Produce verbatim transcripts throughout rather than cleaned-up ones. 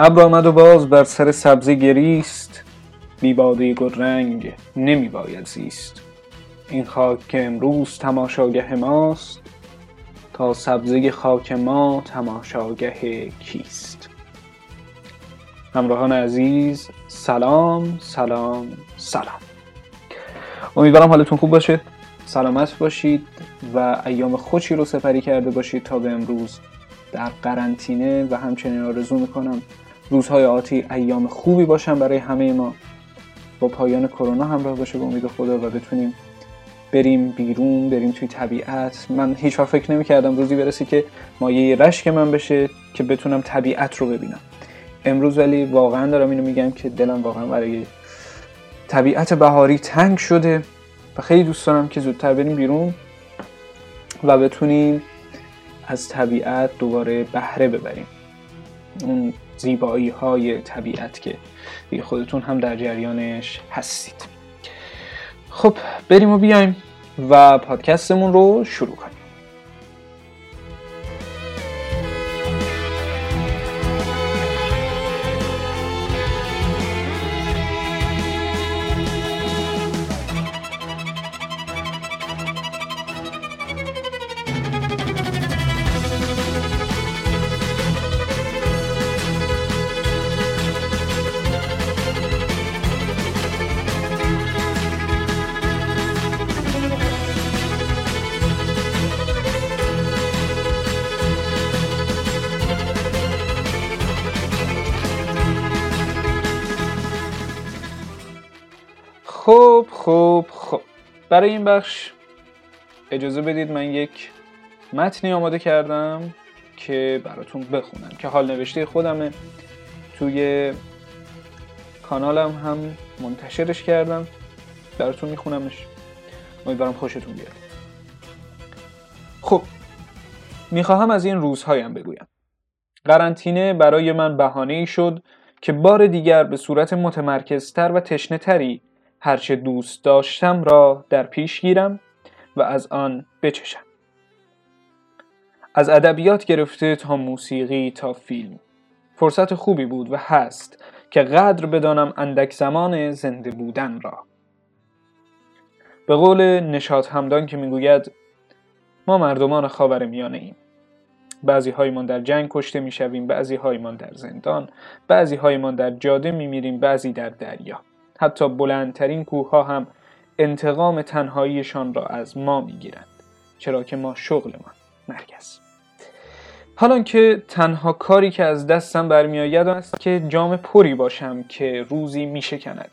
ابر آمد و باز بر سر سبزه گریست، بی باده گلرنگ نمی باید زیست. این خاک که امروز تماشاگه ماست، تا سبزه خاک ما تماشاگه کیست؟ همراهان عزیز، سلام سلام سلام. امیدوارم حالتون خوب باشه، سلامت باشید و ایام خوشی رو سپری کرده باشید تا به امروز در قرنطینه، و همچنین آرزو میکنم روزهای آتی ایام خوبی باشن برای همه ما، با پایان کرونا همراه باشه به امید خدا و بتونیم بریم بیرون، بریم توی طبیعت. من هیچ وقت فکر نمیکردم روزی برسه که مایه رشک من بشه که بتونم طبیعت رو ببینم. امروز ولی واقعا دارم اینو میگم که دلم واقعا برای طبیعت بهاری تنگ شده و خیلی دوست دارم که زودتر بریم بیرون و بتونیم از طبیعت دوباره بهره ببریم، اون زیبایی های طبیعت که خودتون هم در جریانش هستید. خب بریم و بیایم و پادکستمون رو شروع کنیم. خب خب خب برای این بخش اجازه بدید من یک متنی آماده کردم که براتون بخونم، که حال نوشته خودمه، توی کانالم هم منتشرش کردم، براتون میخونمش، امیدوارم خوشتون بیاد. خب میخواهم از این روزهایم بگویم. قرنطینه برای من بهانه‌ای شد که بار دیگر به صورت متمرکزتر و تشنه‌تری هرچه دوست داشتم را در پیش گیرم و از آن بچشم. از ادبیات گرفته تا موسیقی تا فیلم، فرصت خوبی بود و هست که قدر بدانم اندک زمان زنده بودن را. به قول نشاط همدان که میگوید ما مردمان خاورمیانه ایم، بعضی هایمان در جنگ کشته میشویم، بعضی هایمان در زندان، بعضی هایمان در جاده میمیریم، بعضی در دریا. حتی بلندترین کوه‌ها هم انتقام تنهاییشان را از ما می‌گیرند، چرا که ما شغلمان مرگ است. حالان که تنها کاری که از دستم برمی‌آید است که جام پری باشم که روزی می‌شکند،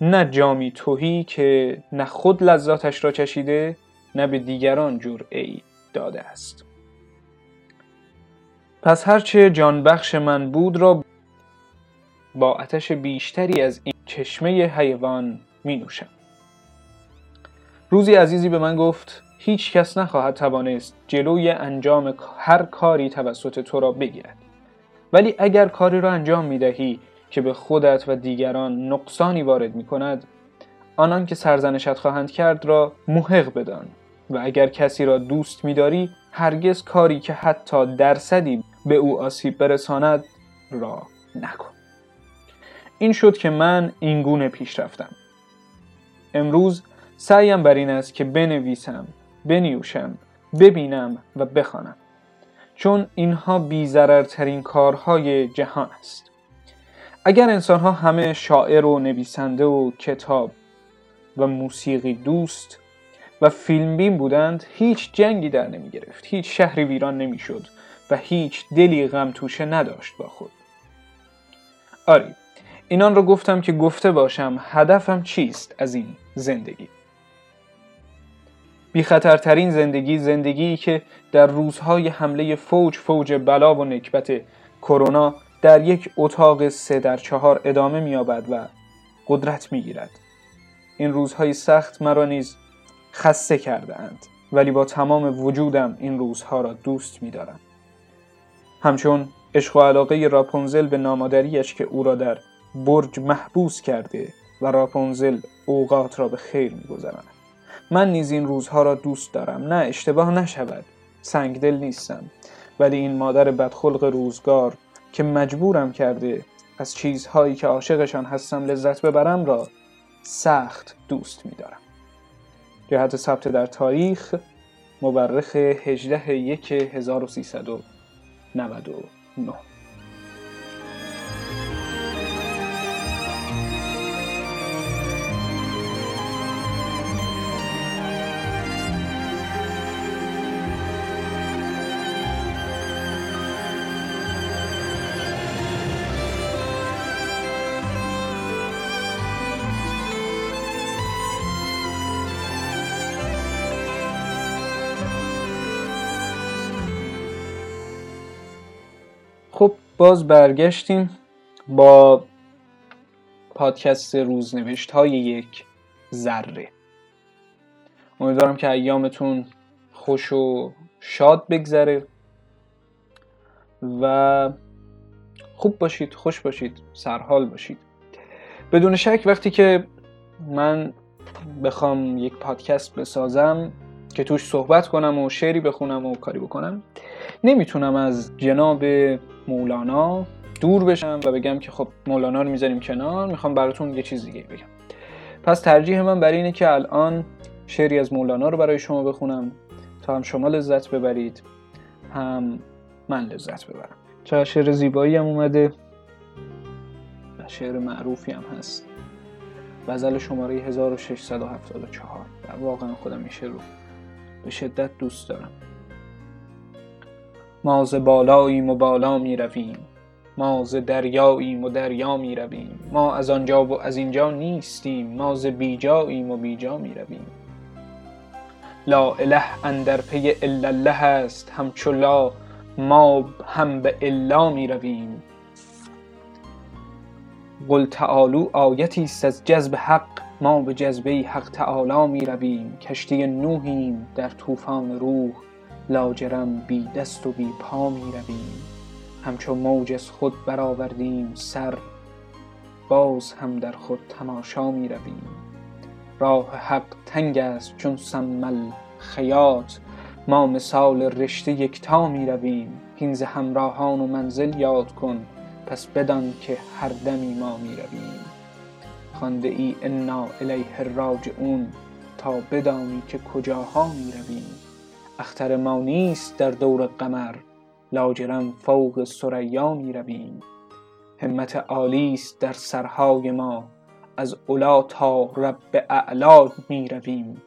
نه جامی تهی که نه خود لذاتش را چشیده نه به دیگران جرعه‌ای داده است. پس هرچه جانبخش من بود را با آتش بیشتری از این چشمه حیوان می نوشم. روزی عزیزی به من گفت هیچ کس نخواهد توانست جلوی انجام هر کاری توسط تو را بگیرد، ولی اگر کاری را انجام می دهی که به خودت و دیگران نقصانی وارد می کند، آنان که سرزنشت خواهند کرد را محق بدان، و اگر کسی را دوست می داری هرگز کاری که حتی درصدی به او آسیب برساند را نکن. این شد که من این گونه پیش رفتم. امروز سعیم بر این است که بنویسم، بنیوشم، ببینم و بخوانم، چون اینها بی ضررترین کارهای جهان است. اگر انسانها همه شاعر و نویسنده و کتاب و موسیقی دوست و فیلم بین بودند، هیچ جنگی در نمی گرفت، هیچ شهری ویران نمی شد و هیچ دلی غم توشه نداشت با خود. آری، اینان رو گفتم که گفته باشم هدفم چیست از این زندگی. بی خطرترین زندگی، زندگیی که در روزهای حمله فوج فوج بلا و نکبت کرونا در یک اتاق سه در چهار ادامه می‌یابد و قدرت می‌گیرد. این روزهای سخت مرا نیز خسته کرده اند، ولی با تمام وجودم این روزها را دوست می‌دارم. همچون عشق و علاقه راپونزل به نامادریش که او را در برج محبوس کرده و راپونزل اوقات را به خیر می‌گذراند، من نیز این روزها را دوست دارم. نه، اشتباه نشود، سنگدل نیستم، ولی این مادر بدخلق روزگار که مجبورم کرده از چیزهایی که عاشقشان هستم لذت ببرم را سخت دوست می‌دارم. جهت ثبت در تاریخ مورخ هجدهم یکم هزار و سیصد و نود و نه. خب باز برگشتیم با پادکست روزنوشت‌های یک ذره. امیدوارم که ایامتون خوش و شاد بگذره و خوب باشید، خوش باشید، سرحال باشید. بدون شک وقتی که من بخوام یک پادکست بسازم که توش صحبت کنم و شعری بخونم و کاری بکنم، نمیتونم از جناب مولانا دور بشم و بگم که خب مولانا رو میذاریم کنار، میخوام براتون یه چیز دیگه بگم. پس ترجیح من بر اینه که الان شعری از مولانا رو برای شما بخونم تا هم شما لذت ببرید هم من لذت ببرم. چه شعر زیبایی هم اومده و شعر معروفی هم هست، غزل شماره هزار و ششصد و هفتاد و چهار. و واقعا خودم این شعر رو به شدت دوست دارم. ما ز بالاییم و بالا می رویم، ما ز دریاییم و دریا می رویم، ما از آنجا و از اینجا نیستیم، ما ز بیجاییم و بیجا می رویم. لا اله اندر پی الا الله است، همچو لا ما هم به الا می رویم. قل تعالو آیتی است از جذب حق، ما به جذبه حق تعالی می رویم. کشتی نوحیم در طوفان روح، لاجرم بی دست و بی پا می رویم. همچو موج از خود برآوردیم سر، باز هم در خود تماشا می رویم. راه حق تنگ است چون سمل خیاط، ما مثال رشته یکتا می رویم. هین ز همراهان و منزل یاد کن، پس بدان که هر دمی ما می رویم. خوانده ای انا الیه راجعون، تا بدانی که کجاها می رویم. اختر ما نیست در دور قمر، لاجرم فوق ثریا می رویم. همت عالی است در سرهای ما، از علا تا رب اعلا می رویم.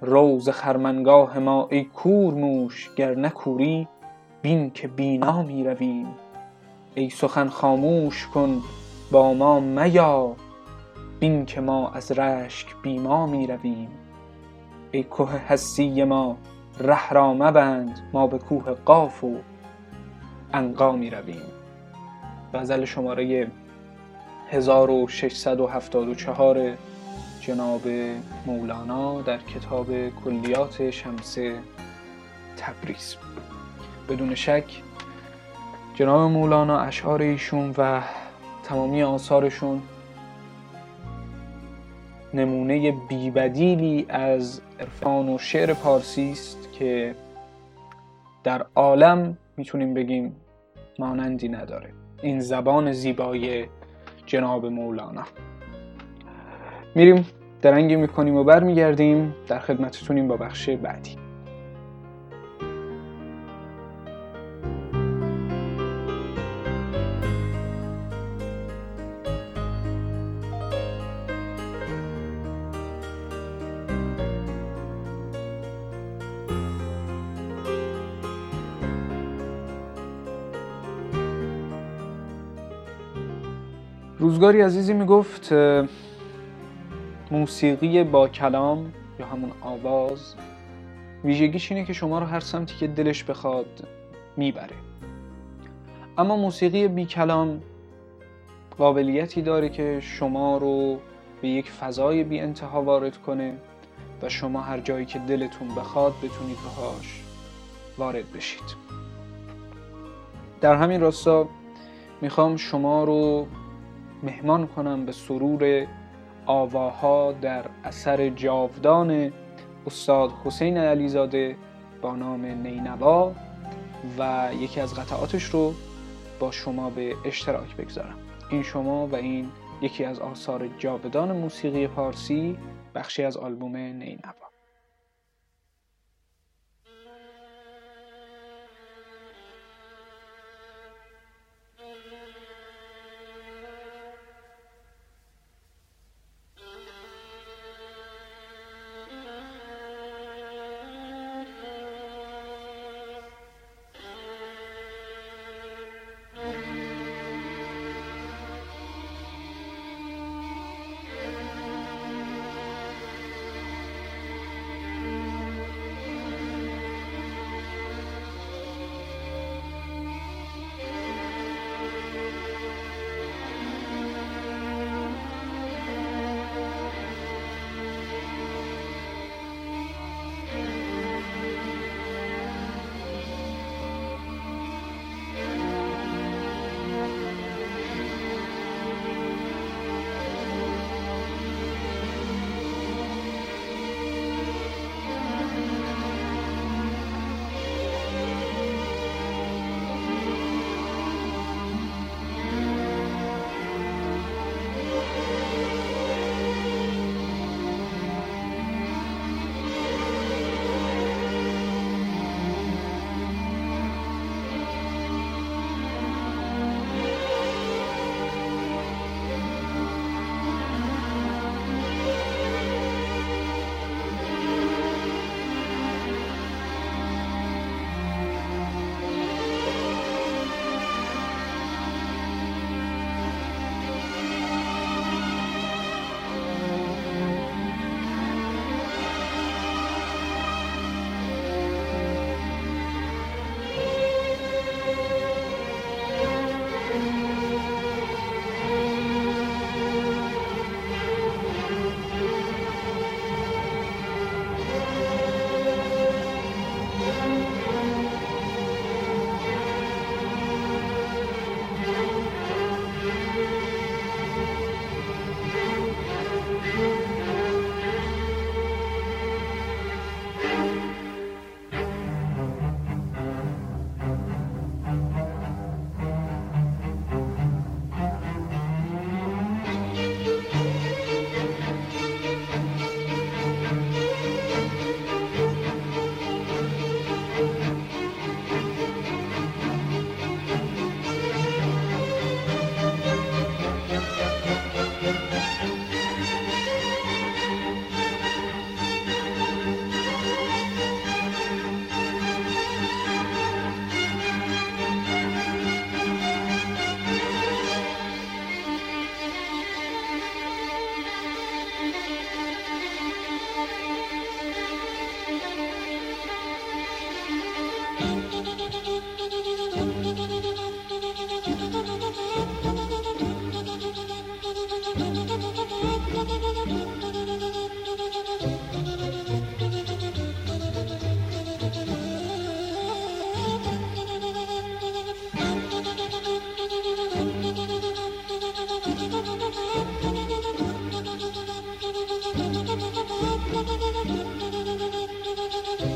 روز خرمنگاه ما ای کورموش، گر نکوری بین که بینا می رویم. ای سخن خاموش کن با ما میا، بین که ما از رشک بیما می رویم. ای کوه هستی ما ره را مبند، ما به کوه قاف و عنقا می رویم. غزل شماره هزار و ششصد و هفتاد و چهار جناب مولانا در کتاب کلیات شمس تبریز. بدون شک جناب مولانا، اشعار ایشون و تمامی آثارشون نمونه بی‌بدیلی از عرفان و شعر پارسی است که در عالم میتونیم بگیم مانندی نداره. این زبان زیبای جناب مولانا. میریم درنگی میکنیم و برمیگردیم در خدمتتونیم با بخش بعدی. روزگاری عزیزی میگفت موسیقی با کلام یا همون آواز ویژگیش اینه که شما رو هر سمتی که دلش بخواد میبره، اما موسیقی بی کلام قابلیتی داره که شما رو به یک فضای بی انتها وارد کنه و شما هر جایی که دلتون بخواد بتونید بهاش وارد بشید. در همین راستا میخوام شما رو مهمان کنم به سرور آواها در اثر جاودان استاد حسین علیزاده با نام نینوا و یکی از قطعاتش رو با شما به اشتراک بگذارم. این شما و این یکی از آثار جاودان موسیقی پارسی، بخشی از آلبوم نینوا.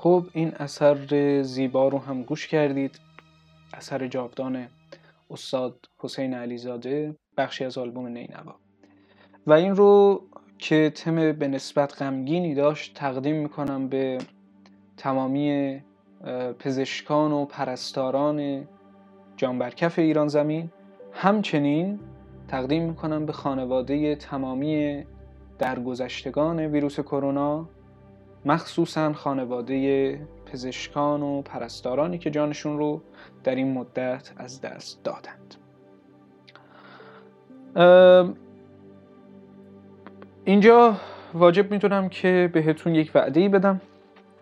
خب این اثر زیبا رو هم گوش کردید، اثر جاودان استاد حسین علیزاده، بخشی از آلبوم نینوا. و این رو که تم به نسبت غمگینی داشت تقدیم میکنم به تمامی پزشکان و پرستاران جانبرکف ایران زمین، همچنین تقدیم میکنم به خانواده تمامی درگذشتگان ویروس کرونا، مخصوصا خانواده پزشکان و پرستارانی که جانشون رو در این مدت از دست دادند. اینجا واجب میتونم که بهتون یک وعده‌ای بدم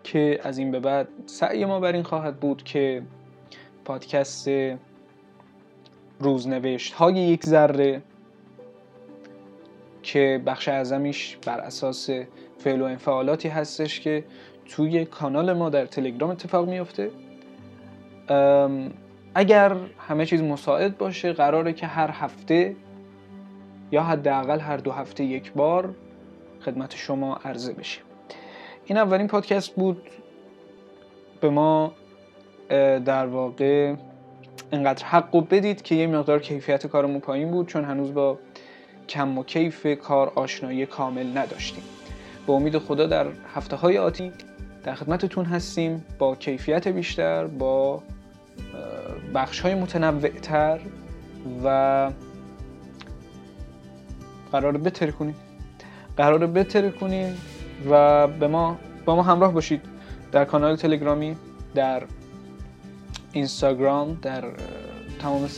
که از این به بعد سعی ما بر این خواهد بود که پادکست روزنوشت‌های یک ذره که بخش اعظمش بر اساس فعل و انفعالاتی هستش که توی کانال ما در تلگرام اتفاق میفته. اگر همه چیز مساعد باشه قراره که هر هفته یا حداقل هر دو هفته یک بار خدمت شما عرضه بشه. این اولین پادکست بود. به ما در واقع انقدر حقو بدید که یه مقدار کیفیت کارمون پایین بود، چون هنوز با کم و کیف کار آشنایی کامل نداشتیم. با امید خدا در هفته‌های آتی در خدمتتون هستیم با کیفیت بیشتر، با بخش‌های متنوع‌تر و قراره بهتر کنیم. قراره بهتر کنیم و به ما با ما همراه باشید در کانال تلگرامی، در اینستاگرام، در تمام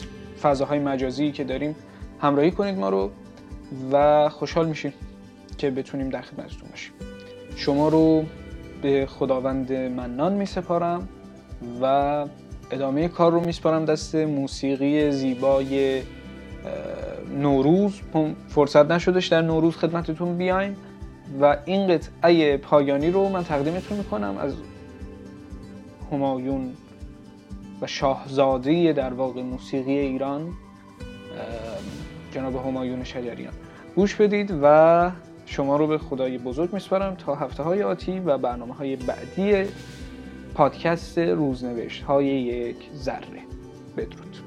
فضاهای مجازی که داریم همراهی کنید ما رو و خوشحال میشیم که بتونیم در خدمتتون باشیم. شما رو به خداوند منان میسپارم و ادامه کار رو میسپارم دست موسیقی زیبای نوروز. فرصت نشدش در نوروز خدمتتون بیایم و این قطعه پایانی رو من تقدیمتون میکنم از همایون و شاهزاده در واقع موسیقی ایران، جناب همایون شجریان. گوش بدید و شما رو به خدای بزرگ میسپارم تا هفته‌های آتی و برنامه‌های بعدی پادکست روزنوشت‌های یک ذره. بدرود.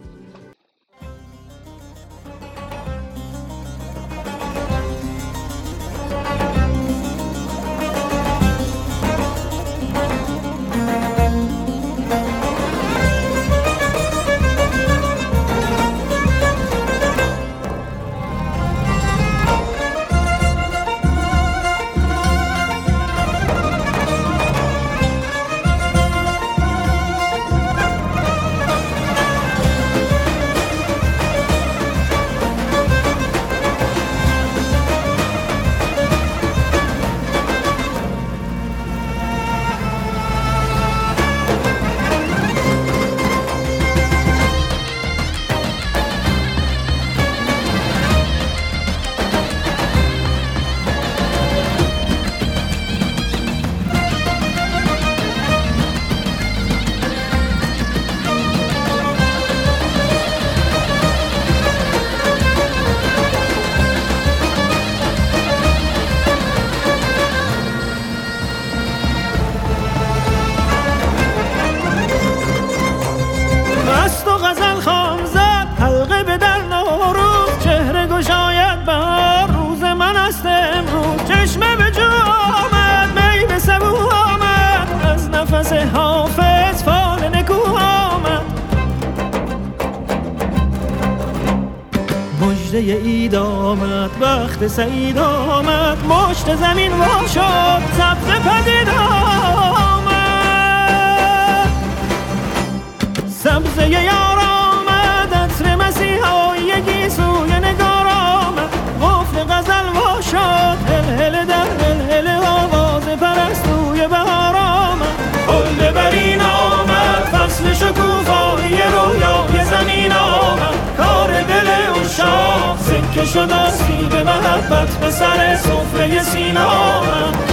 عید آمد، وقت سعید آمد، مشت زمین وا شد، سبزه پدید آمد، سبزه یار آمد، عطر مسیحای گیسوی نگار آمد، قفل غزل وا شد، هلهله در هلهله آواز پرستوی بهار آمد، گل برین آمد، فصل شکوفایی رویای زمین آمد، کار دل شاخ سکه شد از فیب محبت به سر صفره سینا آمد.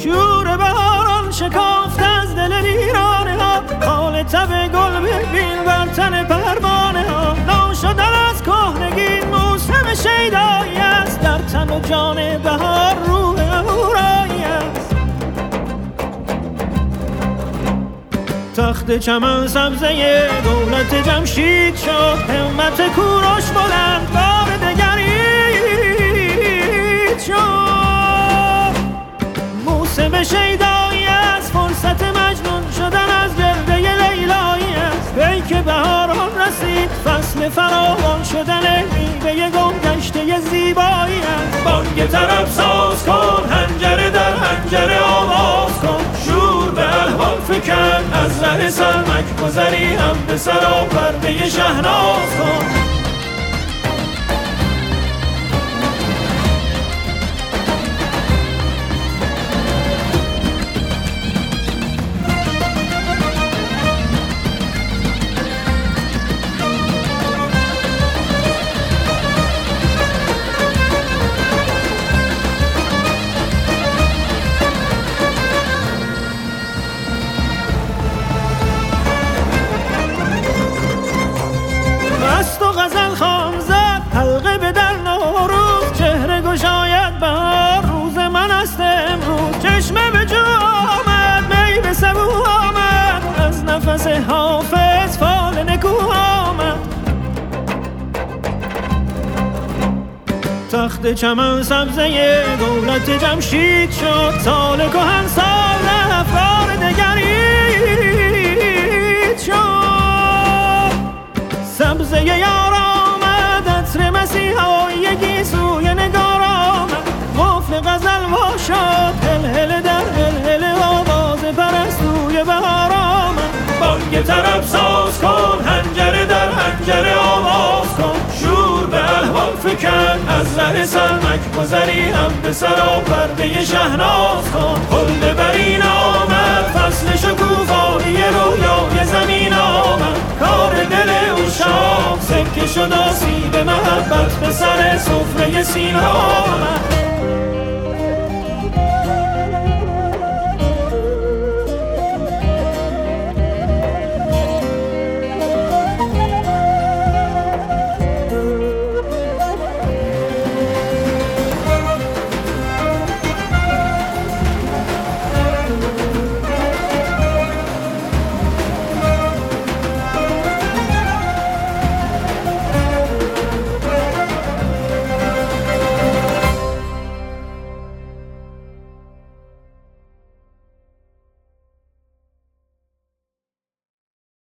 شور بهاران شکافت از دل ایرانه ها، خال تب گل ببین بر تن پروانه ها، نو شدن کهنگی موسم شیدایی است، در تن و جان بهار روح اورایی است، تخت چمن سبزه دولت جمشید شد، همت کوروش بلند بار دگرید شد، موسم شیدایی است، فرصت مجنون شدن از گرده لیلایی است، ای که بهاران رسید، فصل فراوان شدن میوه گم گشته زیبایی است، بانگ طرب ساز کن، حنجره در حنجره آواز کن، شور به احوال فکن، از ره سرمک گذری هم به سرا پرده شهناز کن. درخت چمن سبزه دولت جمشید شد، سال کهن سال افکار دگرید شد. سبزه یار آمد، عطر مسیحایی گیسوی نگار آمد، قفل غزل وا شد، هلهله در هلهله آواز پرستوی بهار آمد. بانگ طرب ساز کن، حنجره در حنجره آواز کن، فکن از ره سرمک گذری هم به سرا پرده شهناز کن. خلد برین آمد، فصل شکوفایی رویای زمین آمد، کار دل او شام سکه شد آسیب محبت به سر سفره سینا آمد.